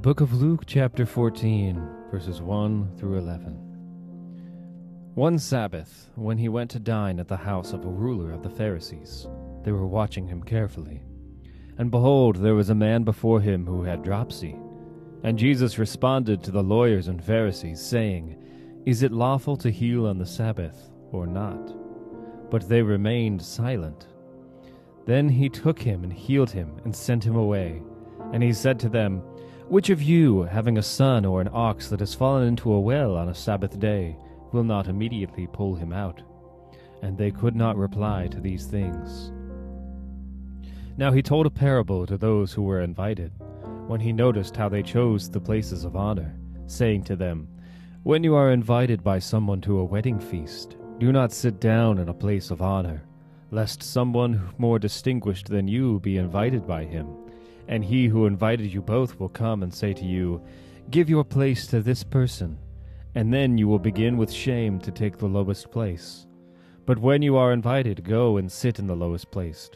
The book of Luke, chapter 14, verses 1 through 11. One Sabbath, when he went to dine at the house of a ruler of the Pharisees, they were watching him carefully. And behold, there was a man before him who had dropsy. And Jesus responded to the lawyers and Pharisees, saying, Is it lawful to heal on the Sabbath, or not? But they remained silent. Then he took him and healed him and sent him away. And he said to them, Which of you, having a son or an ox that has fallen into a well on a Sabbath day, will not immediately pull him out? And they could not reply to these things. Now he told a parable to those who were invited, when he noticed how they chose the places of honor, saying to them, When you are invited by someone to a wedding feast, do not sit down in a place of honor, lest someone more distinguished than you be invited by him. And he who invited you both will come and say to you, Give your place to this person, and then you will begin with shame to take the lowest place. But when you are invited, go and sit in the lowest place,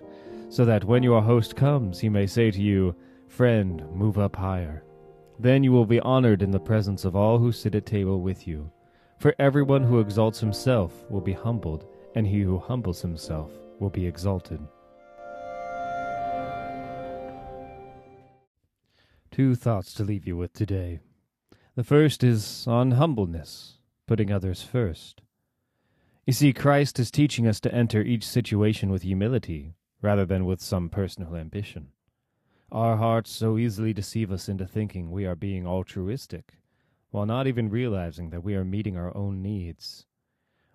so that when your host comes, he may say to you, Friend, move up higher. Then you will be honored in the presence of all who sit at table with you. For everyone who exalts himself will be humbled, and he who humbles himself will be exalted. 2 thoughts to leave you with today. The first is on humbleness, putting others first. You see, Christ is teaching us to enter each situation with humility, rather than with some personal ambition. Our hearts so easily deceive us into thinking we are being altruistic, while not even realizing that we are meeting our own needs.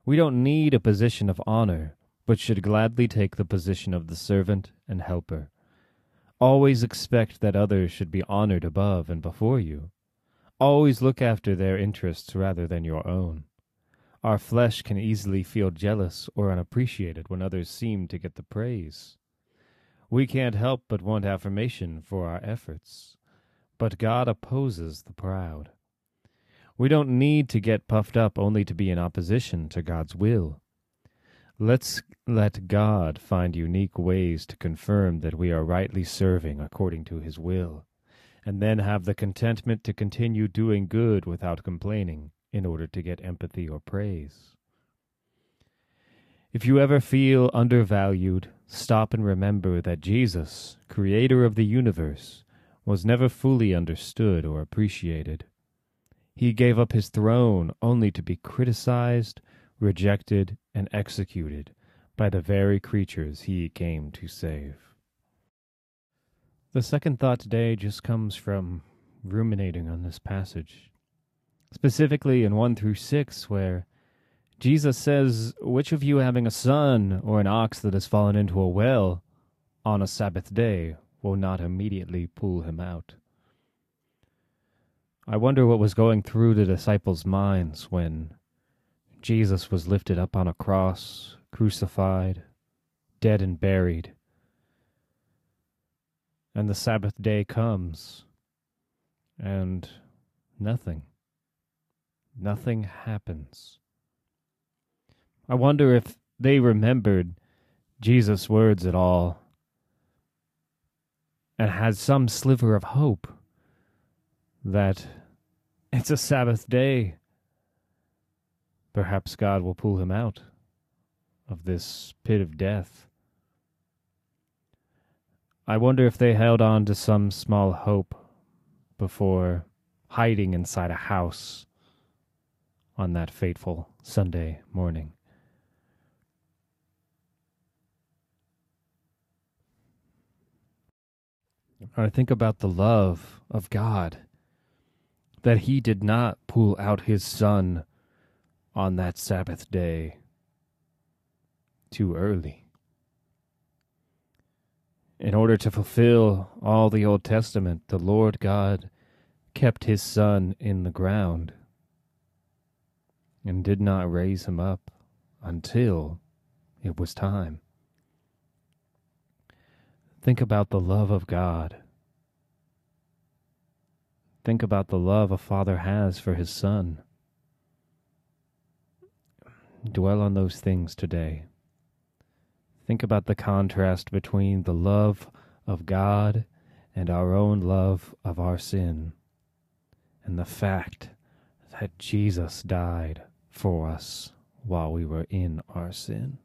We don't need a position of honor, but should gladly take the position of the servant and helper. Always expect that others should be honored above and before you. Always look after their interests rather than your own. Our flesh can easily feel jealous or unappreciated when others seem to get the praise. We can't help but want affirmation for our efforts. But God opposes the proud. We don't need to get puffed up only to be in opposition to God's will. Let's let God find unique ways to confirm that we are rightly serving according to His will, and then have the contentment to continue doing good without complaining in order to get empathy or praise. If you ever feel undervalued, stop and remember that Jesus, creator of the universe, was never fully understood or appreciated. He gave up His throne only to be criticized, rejected, and executed by the very creatures He came to save. The second thought today just comes from ruminating on this passage, specifically in 1 through 6, where Jesus says, Which of you having a son or an ox that has fallen into a well on a Sabbath day will not immediately pull him out? I wonder what was going through the disciples' minds when Jesus was lifted up on a cross, crucified, dead and buried. And the Sabbath day comes, and nothing happens. I wonder if they remembered Jesus' words at all, and had some sliver of hope that it's a Sabbath day. Perhaps God will pull him out of this pit of death. I wonder if they held on to some small hope before hiding inside a house on that fateful Sunday morning. I think about the love of God, that He did not pull out His Son on that Sabbath day too early, in order to fulfill all the Old Testament. The Lord God kept His Son in the ground and did not raise Him up until it was time. Think about the love of God. Think about the love a father has for his son. Dwell on those things today. Think about the contrast between the love of God and our own love of our sin and the fact that Jesus died for us while we were in our sin.